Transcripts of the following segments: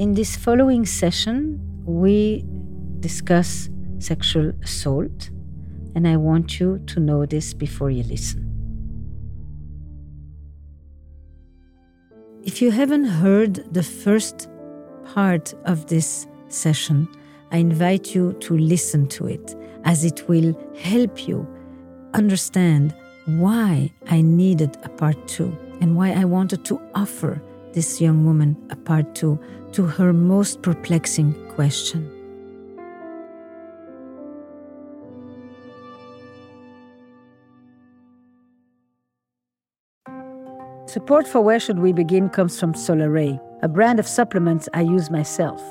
In this following session, we discuss sexual assault, and I want you to know this before you listen. If you haven't heard the first part of this session, I invite you to listen to it, as it will help you understand why I needed a part two and why I wanted to offer this young woman a part two to her most perplexing question. Support for Where Should We Begin comes from Solaray, a brand of supplements I use myself.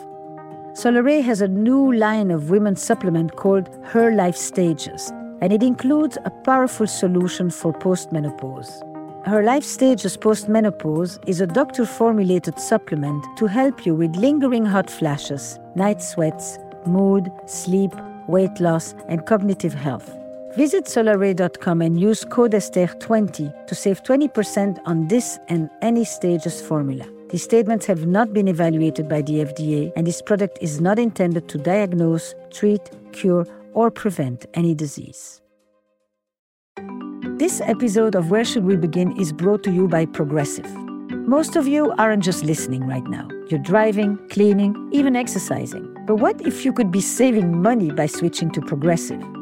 Solaray has a new line of women's supplement called Her Life Stages, and it includes a powerful solution for postmenopause. Her Life Stages Postmenopause is a doctor-formulated supplement to help you with lingering hot flashes, night sweats, mood, sleep, weight loss, and cognitive health. Visit Solaray.com and use code Esther20 to save 20% on this and any Stages formula. These statements have not been evaluated by the FDA, and this product is not intended to diagnose, treat, cure, or prevent any disease. This episode of Where Should We Begin is brought to you by Progressive. Most of you aren't just listening right now. You're driving, cleaning, even exercising. But what if you could be saving money by switching to Progressive?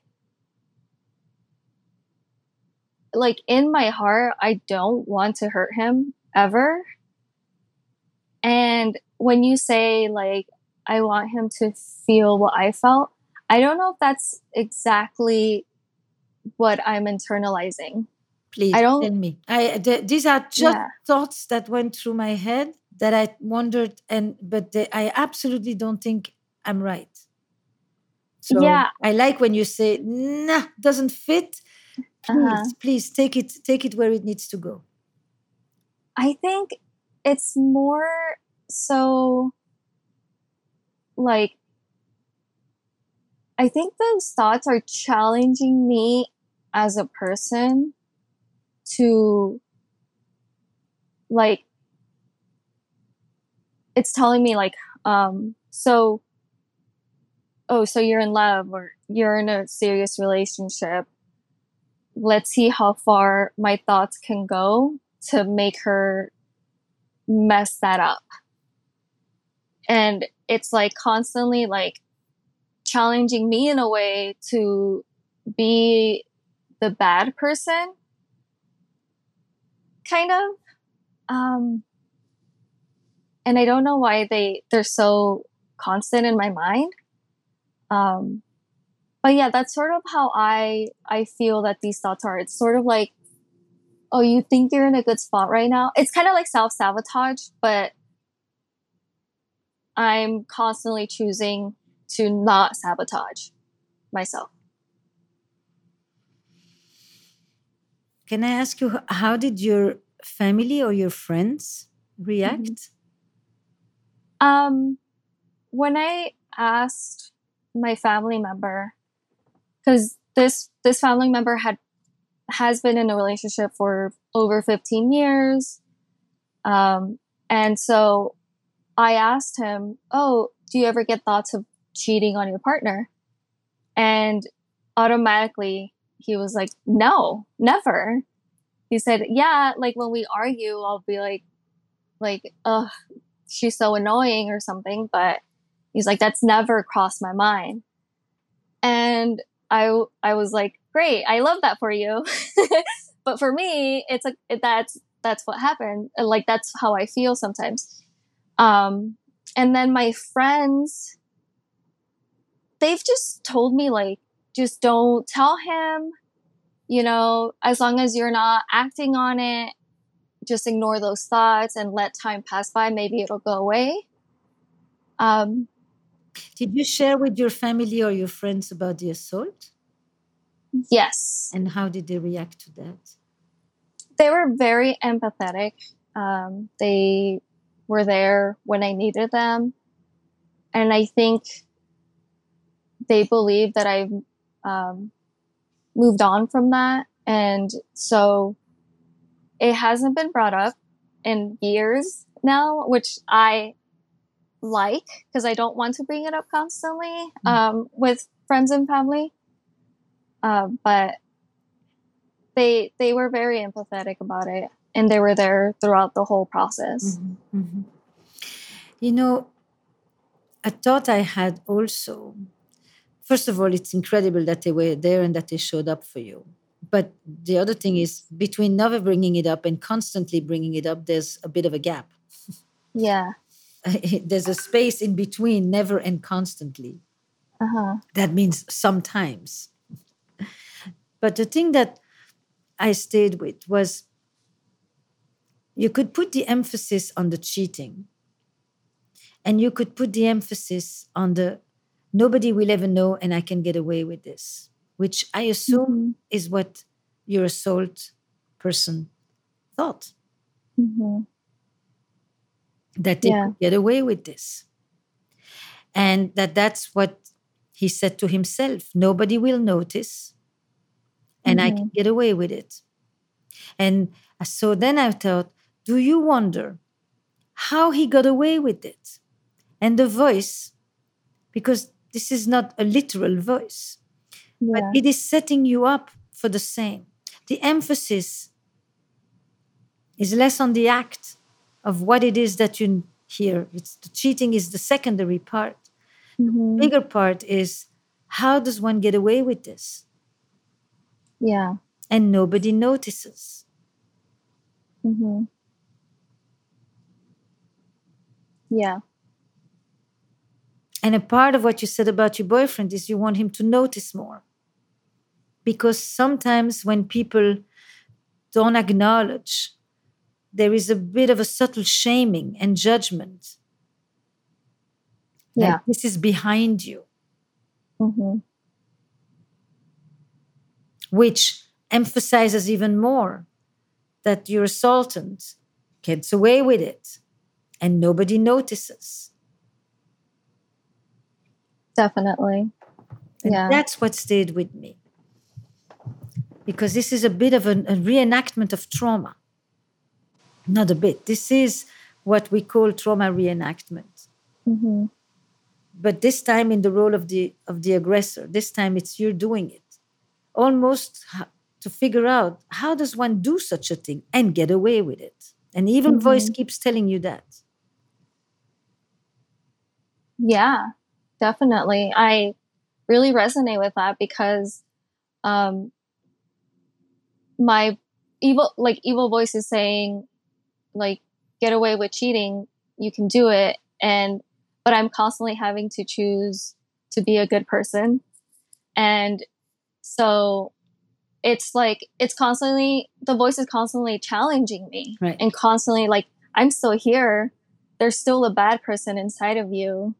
in my heart, I don't want to hurt him ever. And when you say like, I want him to feel what I felt, I don't know if that's exactly what I'm internalizing. Please tell me. These are just thoughts that went through my head that I wondered, but I absolutely don't think I'm right. So I like when you say, nah, doesn't fit. Please take it where it needs to go. I think it's more so like, I think those thoughts are challenging me as a person to like, it's telling me like, so you're in love or you're in a serious relationship. Let's see how far my thoughts can go to make her mess that up. And it's like constantly like challenging me in a way to be the bad person kind of. And I don't know why they're so constant in my mind. But yeah, that's sort of how I feel that these thoughts are. It's sort of like, oh, you think you're in a good spot right now. It's kind of like self-sabotage, but I'm constantly choosing to not sabotage myself. Can I ask you, how did your family or your friends react? Mm-hmm. When I asked my family member, because this family member has been in a relationship for over 15 years. And so I asked him, oh, do you ever get thoughts of cheating on your partner? And automatically he was like, no, never. He said, yeah, like when we argue, I'll be like, ugh, she's so annoying or something. But he's like, that's never crossed my mind. And I was like, great, I love that for you. But for me, it's like, that's what happened. Like, that's how I feel sometimes. And then my friends, they've just told me, like, just don't tell him, you know, as long as you're not acting on it, just ignore those thoughts and let time pass by. Maybe it'll go away. Did you share with your family or your friends about the assault? Yes. And how did they react to that? They were very empathetic. They were there when I needed them. And I think they believe that I've moved on from that. And so it hasn't been brought up in years now, which I like, because I don't want to bring it up constantly with friends and family. But they were very empathetic about it. And they were there throughout the whole process. Mm-hmm, mm-hmm. You know, a thought I had also, first of all, it's incredible that they were there and that they showed up for you. But the other thing is, between never bringing it up and constantly bringing it up, there's a bit of a gap. Yeah. There's a space in between never and constantly. Uh-huh. That means sometimes. But the thing that I stayed with was, you could put the emphasis on the cheating, and you could put the emphasis on the nobody will ever know and I can get away with this, which I assume mm-hmm. is what your assault person thought. Mm-hmm. That they yeah. could get away with this. And that's what he said to himself. Nobody will notice and mm-hmm. I can get away with it. And so then I thought, do you wonder how he got away with it? And the voice, because this is not a literal voice, yeah. but it is setting you up for the same. The emphasis is less on the act of what it is that you hear. It's the cheating is the secondary part. Mm-hmm. The bigger part is, how does one get away with this? Yeah. And nobody notices. Mm-hmm. Yeah. And a part of what you said about your boyfriend is you want him to notice more. Because sometimes when people don't acknowledge, there is a bit of a subtle shaming and judgment. Yeah. Like, this is behind you. Mm-hmm. Which emphasizes even more that your assaultant gets away with it and nobody notices. Definitely. And yeah. That's what stayed with me. Because this is a bit of a reenactment of trauma. Not a bit. This is what we call trauma reenactment. Mm-hmm. But this time in the role of the aggressor. This time it's you're doing it. Almost to figure out, how does one do such a thing and get away with it? And even mm-hmm. voice keeps telling you that. Yeah, definitely. I really resonate with that because my evil voices saying, like, get away with cheating, you can do it. But I'm constantly having to choose to be a good person. And so it's like, it's constantly, the voice is constantly challenging me, right, and constantly like, I'm still here. There's still a bad person inside of you.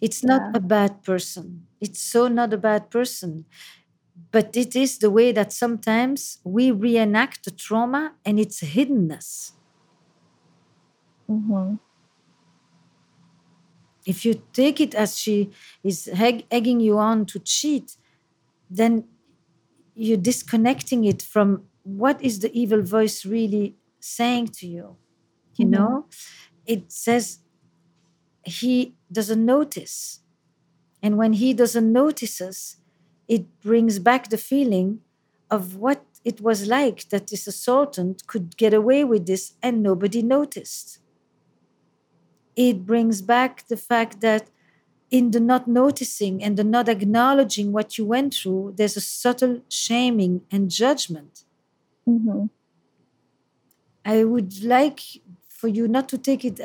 It's not a bad person. It's so not a bad person. But it is the way that sometimes we reenact the trauma and its hiddenness. Mm-hmm. If you take it as she is egging you on to cheat, then you're disconnecting it from what is the evil voice really saying to you. You mm-hmm. know, it says he doesn't notice. And when he doesn't notice us, it brings back the feeling of what it was like that this assaultant could get away with this and nobody noticed. It brings back the fact that in the not noticing and the not acknowledging what you went through, there's a subtle shaming and judgment. Mm-hmm. I would like for you not to take it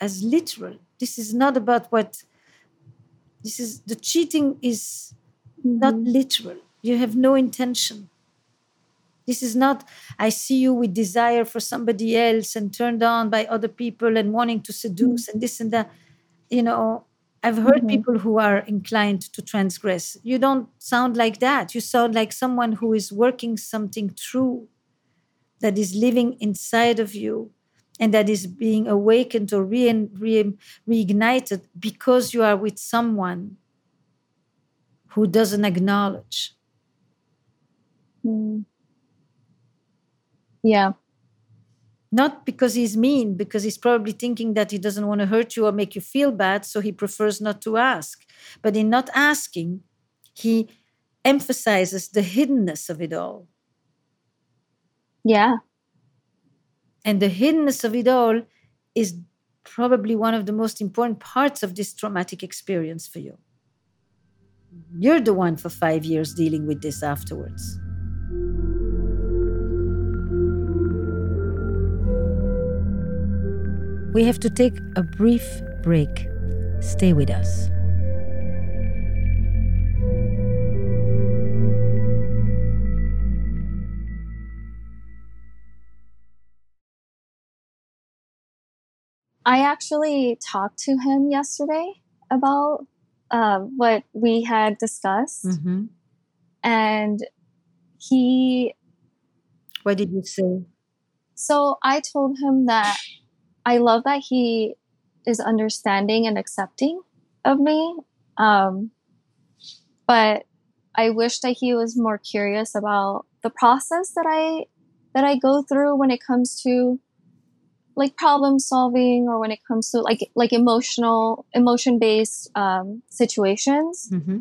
as literal. This is not about what... This is... The cheating is mm-hmm. not literal. You have no intention. This is not, I see you with desire for somebody else and turned on by other people and wanting to seduce mm-hmm. and this and that. You know, I've heard mm-hmm. people who are inclined to transgress. You don't sound like that. You sound like someone who is working something true that is living inside of you and that is being awakened or reignited because you are with someone who doesn't acknowledge. Mm. Yeah. Not because he's mean, because he's probably thinking that he doesn't want to hurt you or make you feel bad, so he prefers not to ask. But in not asking, he emphasizes the hiddenness of it all. Yeah. And the hiddenness of it all is probably one of the most important parts of this traumatic experience for you. You're the one for 5 years dealing with this afterwards. We have to take a brief break. Stay with us. I actually talked to him yesterday about what we had discussed. Mm-hmm. And he... What did you say? So I told him that I love that he is understanding and accepting of me. But I wish that he was more curious about the process that I go through when it comes to like problem solving or when it comes to like emotion-based situations. Mm-hmm.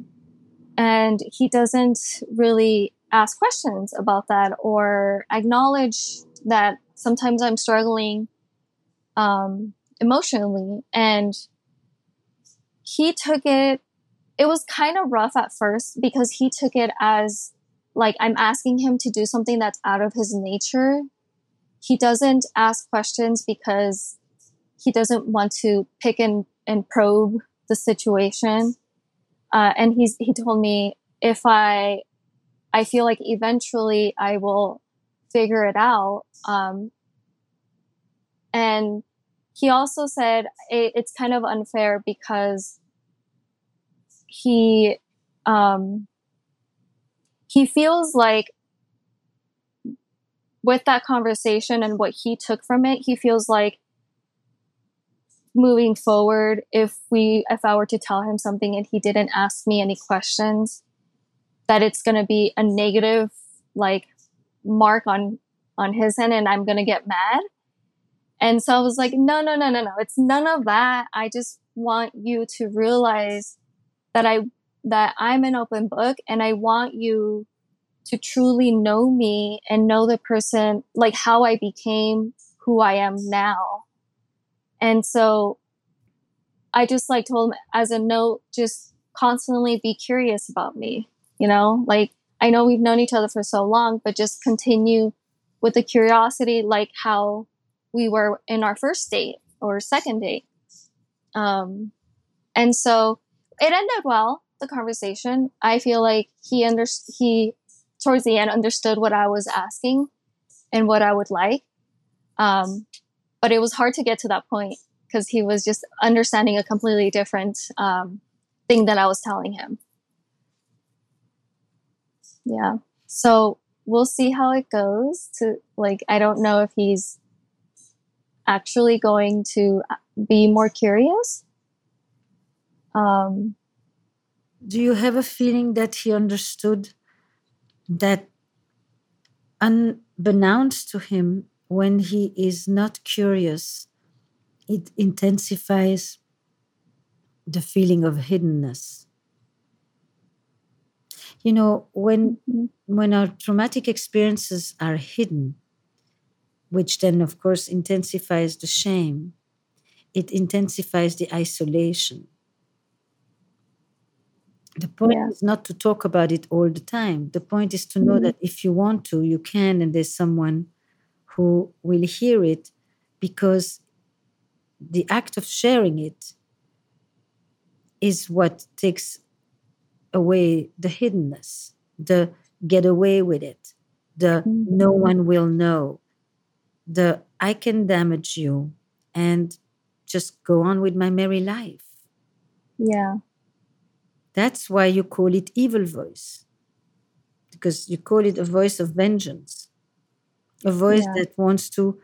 And he doesn't really ask questions about that or acknowledge that sometimes I'm struggling emotionally. And he took it was kind of rough at first because he took it as like, I'm asking him to do something that's out of his nature. He doesn't ask questions because he doesn't want to pick and probe the situation. And he told me, if I feel like eventually I will figure it out. And he also said it's kind of unfair because he feels like with that conversation and what he took from it, he feels like moving forward, if I were to tell him something and he didn't ask me any questions, that it's going to be a negative like mark on his end and I'm going to get mad. And so I was like, no. It's none of that. I just want you to realize that I'm an open book and I want you to truly know me and know the person, like how I became who I am now. And so I just like told him as a note, just constantly be curious about me, you know, like I know we've known each other for so long, but just continue with a curiosity like how we were in our first date or second date. And so it ended well, the conversation. I feel like he towards the end understood what I was asking and what I would like. But it was hard to get to that point because he was just understanding a completely different thing that I was telling him. Yeah. So we'll see how it goes. I don't know if he's actually going to be more curious. Do you have a feeling that he understood that unbeknownst to him, when he is not curious, it intensifies the feeling of hiddenness? You know, when our traumatic experiences are hidden, which then, of course, intensifies the shame, it intensifies the isolation. The point is not to talk about it all the time. The point is to know that if you want to, you can, and there's someone who will hear it, because the act of sharing it is what takes away the hiddenness, the get away with it, the no one will know, the I can damage you and just go on with my merry life. Yeah. That's why you call it evil voice, because you call it a voice of vengeance, a voice that wants to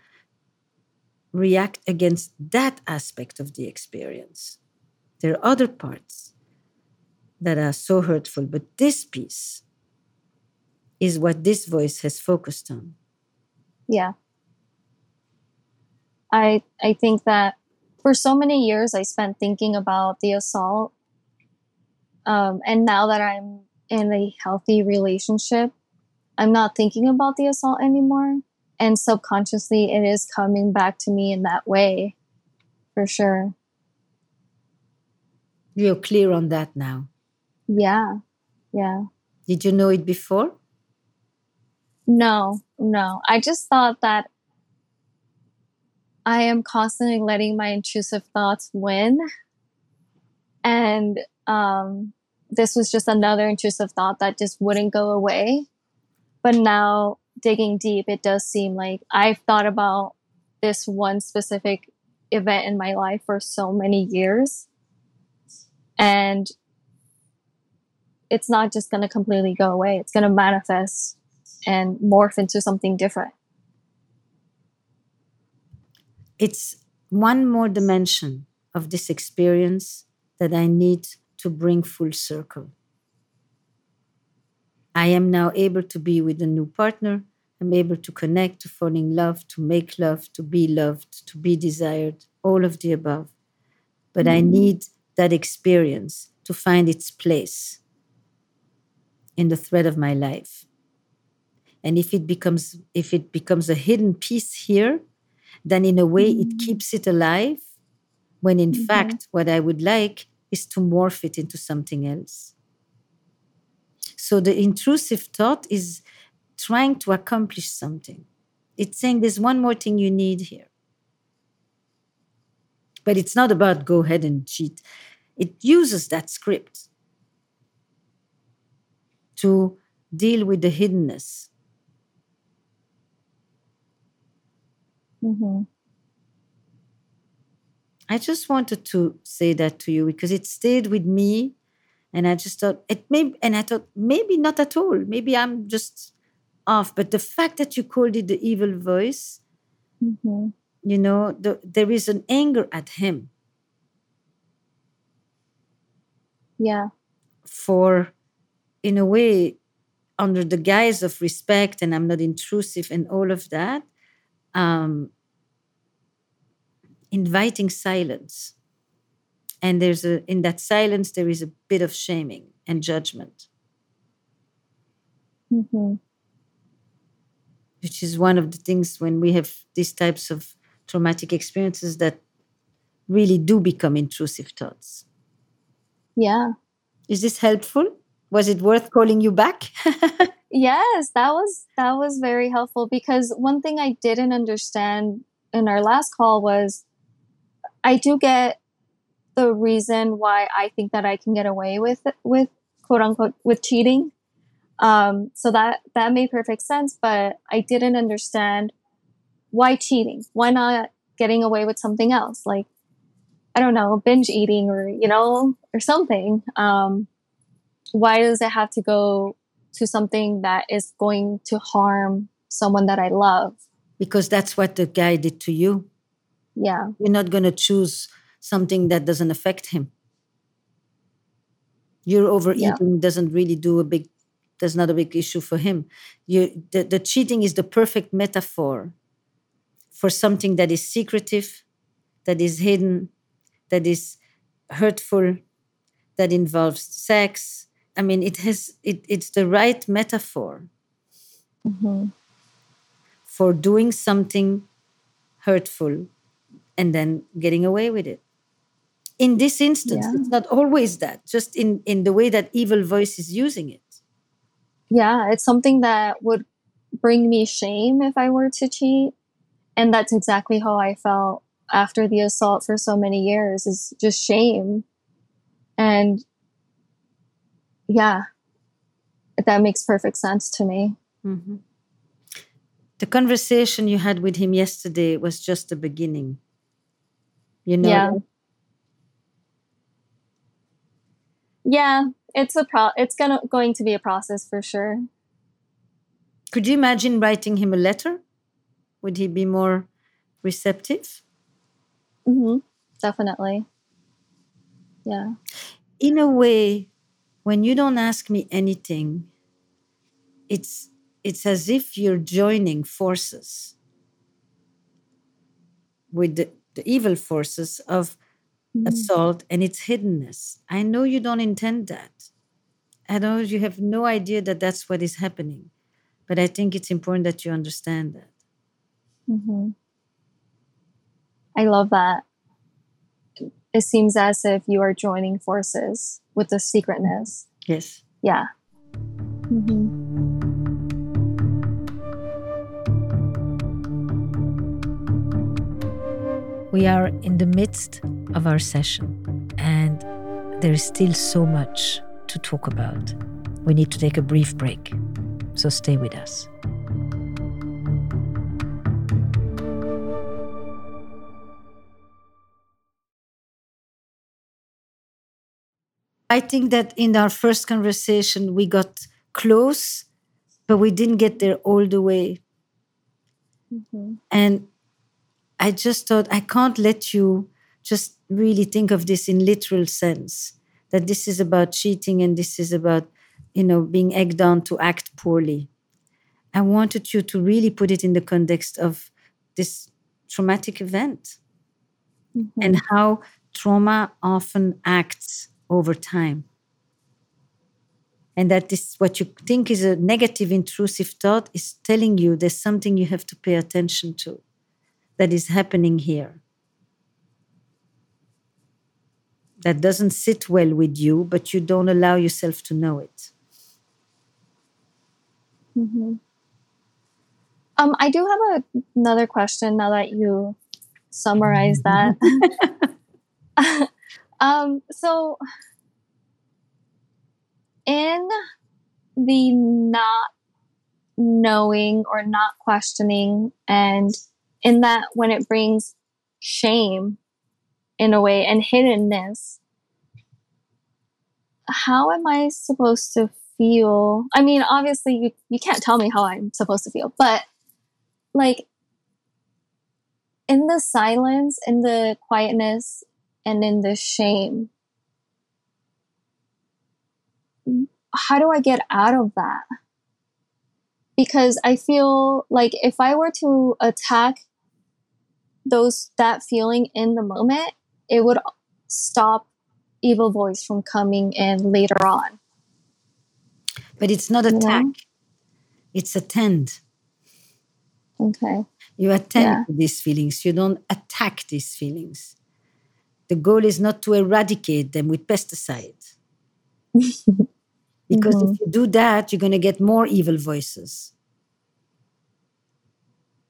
react against that aspect of the experience. There are other parts that are so hurtful, but this piece is what this voice has focused on. Yeah. I think that for so many years I spent thinking about the assault. And now that I'm in a healthy relationship, I'm not thinking about the assault anymore. And subconsciously, it is coming back to me in that way, for sure. You're clear on that now? Yeah, yeah. Did you know it before? No. I just thought that I am constantly letting my intrusive thoughts win. And this was just another intrusive thought that just wouldn't go away. But now, digging deep, it does seem like I've thought about this one specific event in my life for so many years. And it's not just going to completely go away. It's going to manifest and morph into something different. It's one more dimension of this experience that I need to bring full circle. I am now able to be with a new partner. I'm able to connect, to fall in love, to make love, to be loved, to be desired, all of the above. But I need that experience to find its place in the thread of my life. And if it becomes a hidden piece here, then in a way it keeps it alive, when in fact what I would like is to morph it into something else. So the intrusive thought is trying to accomplish something. It's saying there's one more thing you need here. But it's not about go ahead and cheat. It uses that script to deal with the hiddenness. I just wanted to say that to you because it stayed with me, and I just thought maybe not at all. Maybe I'm just off. But the fact that you called it the evil voice, you know, there is an anger at him. Yeah. For, in a way, under the guise of respect and I'm not intrusive and all of that, inviting silence. And in that silence, there is a bit of shaming and judgment. Which is one of the things when we have these types of traumatic experiences that really do become intrusive thoughts. Yeah. Is this helpful? Was it worth calling you back? Yes, that was very helpful, because one thing I didn't understand in our last call was I do get the reason why I think that I can get away with quote unquote with cheating. So that made perfect sense, but I didn't understand why cheating, why not getting away with something else? Like, I don't know, binge eating or, or something. Why does it have to go to something that is going to harm someone that I love? Because that's what the guy did to you. Yeah. You're not going to choose something that doesn't affect him. Your overeating doesn't really do there's not a big issue for him. The cheating is the perfect metaphor for something that is secretive, that is hidden, that is hurtful, that involves sex. I mean, it's the right metaphor for doing something hurtful and then getting away with it. In this instance, it's not always that, just in the way that evil voice is using it. Yeah, it's something that would bring me shame if I were to cheat. And that's exactly how I felt after the assault for so many years, is just shame. And yeah, that makes perfect sense to me. Mm-hmm. The conversation you had with him yesterday was just the beginning. Yeah, it's going to be a process for sure. Could you imagine writing him a letter? Would he be more receptive? Mm-hmm. Definitely. Yeah. In a way, when you don't ask me anything, it's as if you're joining forces with the evil forces of assault and its hiddenness. I know you don't intend that. I know you have no idea that that's what is happening, but I think it's important that you understand that. Mm-hmm. I love that. It seems as if you are joining forces with the secretness. Yes. Yeah. Mm-hmm. We are in the midst of our session, and there is still so much to talk about. We need to take a brief break, so stay with us. I think that in our first conversation, we got close, but we didn't get there all the way. Mm-hmm. And I just thought, I can't let you just really think of this in literal sense, that this is about cheating and this is about, being egged on to act poorly. I wanted you to really put it in the context of this traumatic event and how trauma often acts over time. And that this, what you think is a negative, intrusive thought, is telling you there's something you have to pay attention to that is happening here, that doesn't sit well with you, but you don't allow yourself to know it. Mm-hmm. I do have another question now that you summarize that. So in the not knowing or not questioning, and in that when it brings shame in a way and hiddenness, how am I supposed to feel? I mean, obviously you can't tell me how I'm supposed to feel, but like in the silence, in the quietness, and in the shame, how do I get out of that? Because I feel like if I were to attack that feeling in the moment, it would stop evil voice from coming in later on. But it's not attack. It's attend. Okay. You attend to these feelings. You don't attack these feelings. The goal is not to eradicate them with pesticides. Because if you do that, you're going to get more evil voices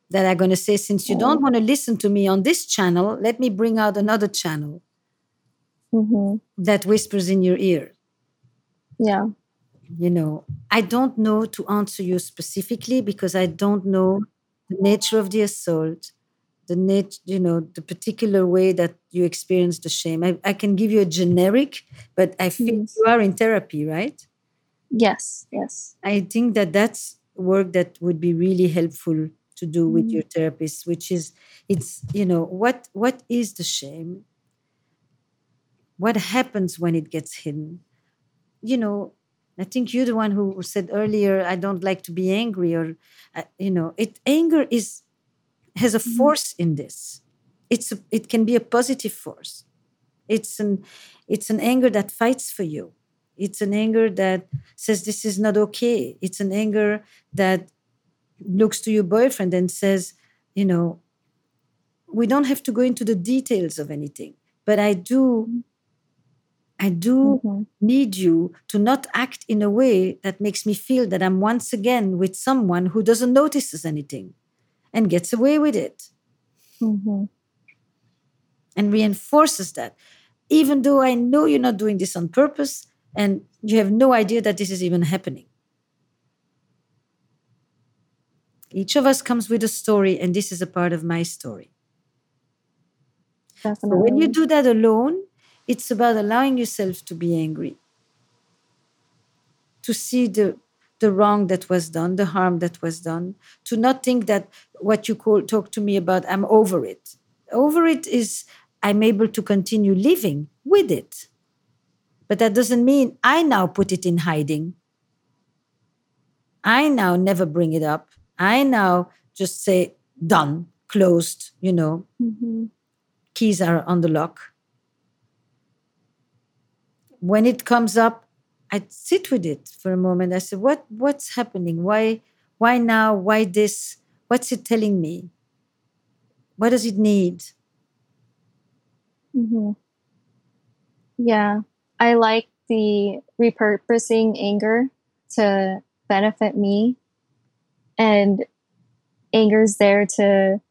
that are going to say, since you don't want to listen to me on this channel, let me bring out another channel that whispers in your ear. Yeah. You know, I don't know to answer you specifically because I don't know the nature of the assault, the particular way that you experience the shame. I can give you a generic, but I feel you are in therapy, right? Yes, yes. I think that that's work that would be really helpful to do with your therapist, which is, it's, you know, what is the shame? What happens when it gets hidden? You know, I think you're the one who said earlier, I don't like to be angry, or, you know, anger has a force in this. It can be a positive force. It's an anger that fights for you. It's an anger that says, this is not okay. It's an anger that looks to your boyfriend and says, you know, we don't have to go into the details of anything, but I do need you to not act in a way that makes me feel that I'm once again with someone who doesn't notice anything and gets away with it and reinforces that. Even though I know you're not doing this on purpose and you have no idea that this is even happening. Each of us comes with a story, and this is a part of my story. Definitely. So when you do that alone, it's about allowing yourself to be angry, to see the wrong that was done, the harm that was done, to not think that what you talk to me about, I'm over it. Over it is I'm able to continue living with it. But that doesn't mean I now put it in hiding. I now never bring it up. I now just say, done, closed, you know. Keys are on the lock. When it comes up, I sit with it for a moment. I say, what's happening? Why now? Why this? What's it telling me? What does it need? Yeah, I like the repurposing anger to benefit me. And anger's there to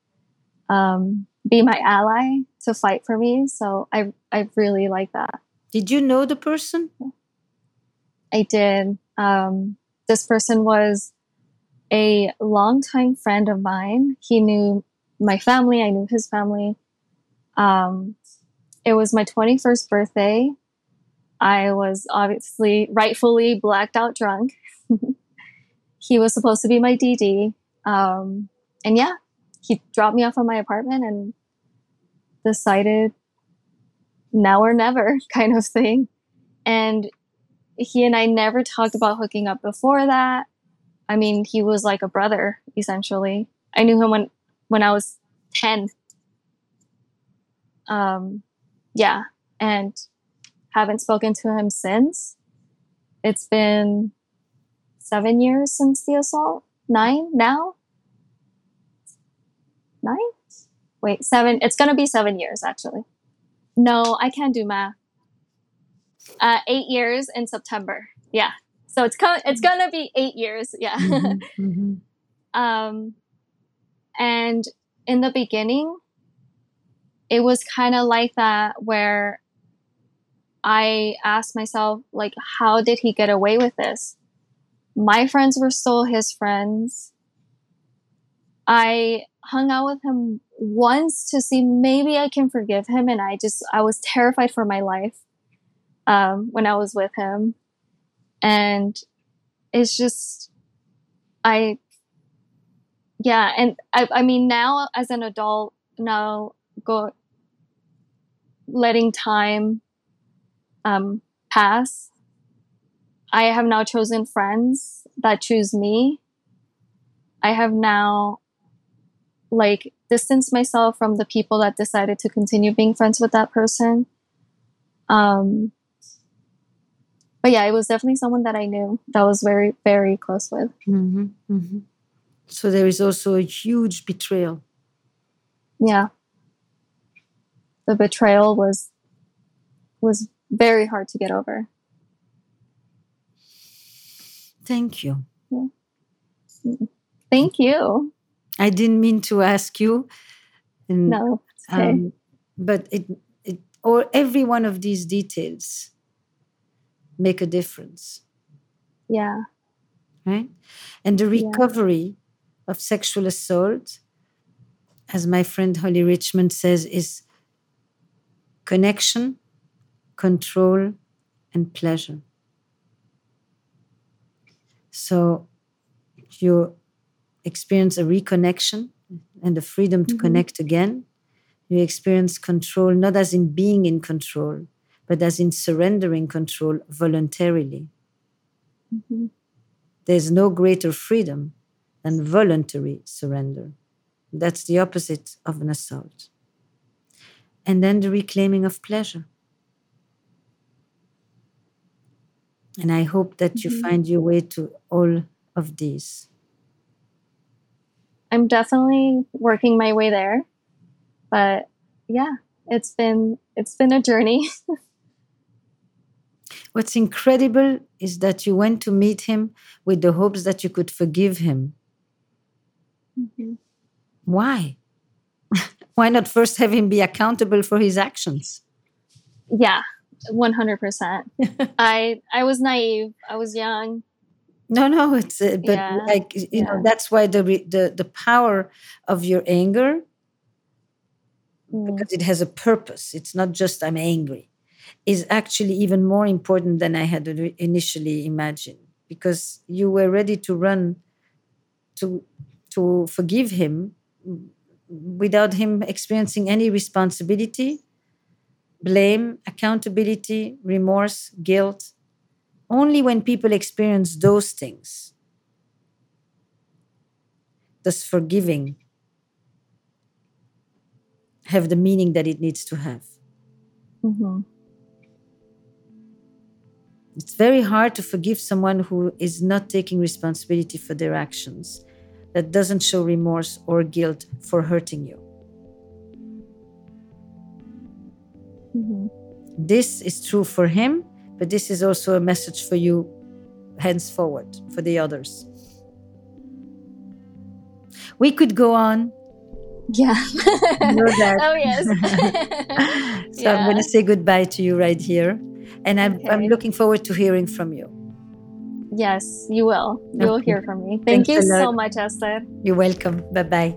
be my ally, to fight for me. So I really like that. Did you know the person? I did. This person was a longtime friend of mine. He knew my family. I knew his family. It was my 21st birthday. I was obviously rightfully blacked out drunk. He was supposed to be my DD. And yeah, he dropped me off at my apartment and decided now or never kind of thing. And he and I never talked about hooking up before that. I mean, he was like a brother, essentially. I knew him when I was 10. Yeah, and haven't spoken to him since. It's been 7 years since the assault. 9 now? 9? Wait, 7. It's going to be 7 years, actually. No, I can't do math. 8 years in September. Yeah. So it's going to be 8 years. Yeah. And in the beginning, it was kind of like that where I asked myself, like, how did he get away with this? My friends were still his friends. I hung out with him once to see maybe I can forgive him. And I was terrified for my life when I was with him. And it's just, I mean, now as an adult, letting time pass, I have now chosen friends that choose me. I have now distanced myself from the people that decided to continue being friends with that person. But yeah, it was definitely someone that I knew that was very, very close with. So there is also a huge betrayal. Yeah. The betrayal was very hard to get over. Thank you. Yeah. Thank you. I didn't mean to ask you. And, no, it's okay. But it or every one of these details make a difference. Yeah. Right? And the recovery of sexual assault, as my friend Holly Richmond says, is connection, control, and pleasure. So you experience a reconnection and the freedom to connect again. You experience control, not as in being in control, but as in surrendering control voluntarily. Mm-hmm. There's no greater freedom than voluntary surrender. That's the opposite of an assault. And then the reclaiming of pleasure. And I hope that you find your way to all of these. I'm definitely working my way there. But yeah, it's been a journey. What's incredible is that you went to meet him with the hopes that you could forgive him. Mm-hmm. Why? Why not first have him be accountable for his actions? Yeah, 100%. I was naive. I was young. No, it's but that's why the power of your anger, because it has a purpose. It's not just I'm angry. Is actually even more important than I had initially imagined, because you were ready to run to forgive him without him experiencing any responsibility, blame, accountability, remorse, guilt. Only when people experience those things does forgiving have the meaning that it needs to have. Mm-hmm. It's very hard to forgive someone who is not taking responsibility for their actions, that doesn't show remorse or guilt for hurting you. Mm-hmm. This is true for him, but this is also a message for you henceforward, for the others. We could go on. Yeah. Oh, yes. So yeah. I'm going to say goodbye to you right here. And I'm looking forward to hearing from you. Yes, you will. You will hear from me. Thank you so much, Esther. You're welcome. Bye-bye.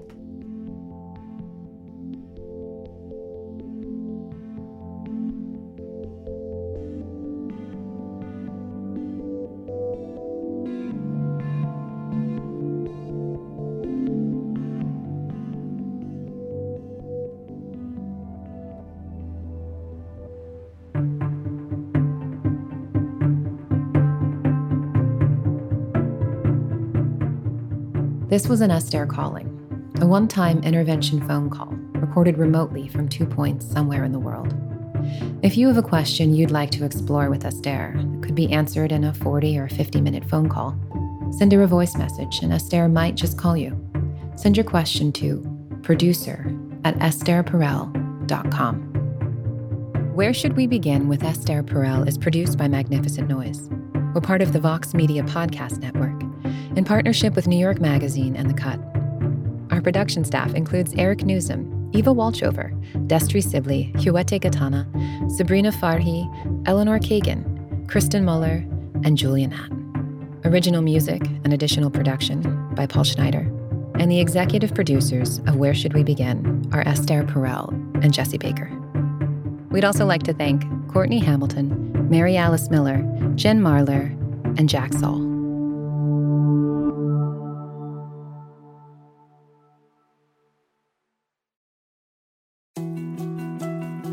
This was an Esther Calling, a one-time intervention phone call recorded remotely from 2 points somewhere in the world. If you have a question you'd like to explore with Esther that could be answered in a 40 or 50-minute phone call, send her a voice message and Esther might just call you. Send your question to producer@estherperel.com. Where Should We Begin with Esther Perel is produced by Magnificent Noise. We're part of the Vox Media Podcast Network, in partnership with New York Magazine and The Cut. Our production staff includes Eric Newsom, Eva Walchover, Destry Sibley, Huete Gatana, Sabrina Farhi, Eleanor Kagan, Kristen Muller, and Julian Hatt. Original music and additional production by Paul Schneider. And the executive producers of Where Should We Begin are Esther Perel and Jesse Baker. We'd also like to thank Courtney Hamilton, Mary Alice Miller, Jen Marler, and Jack Saul.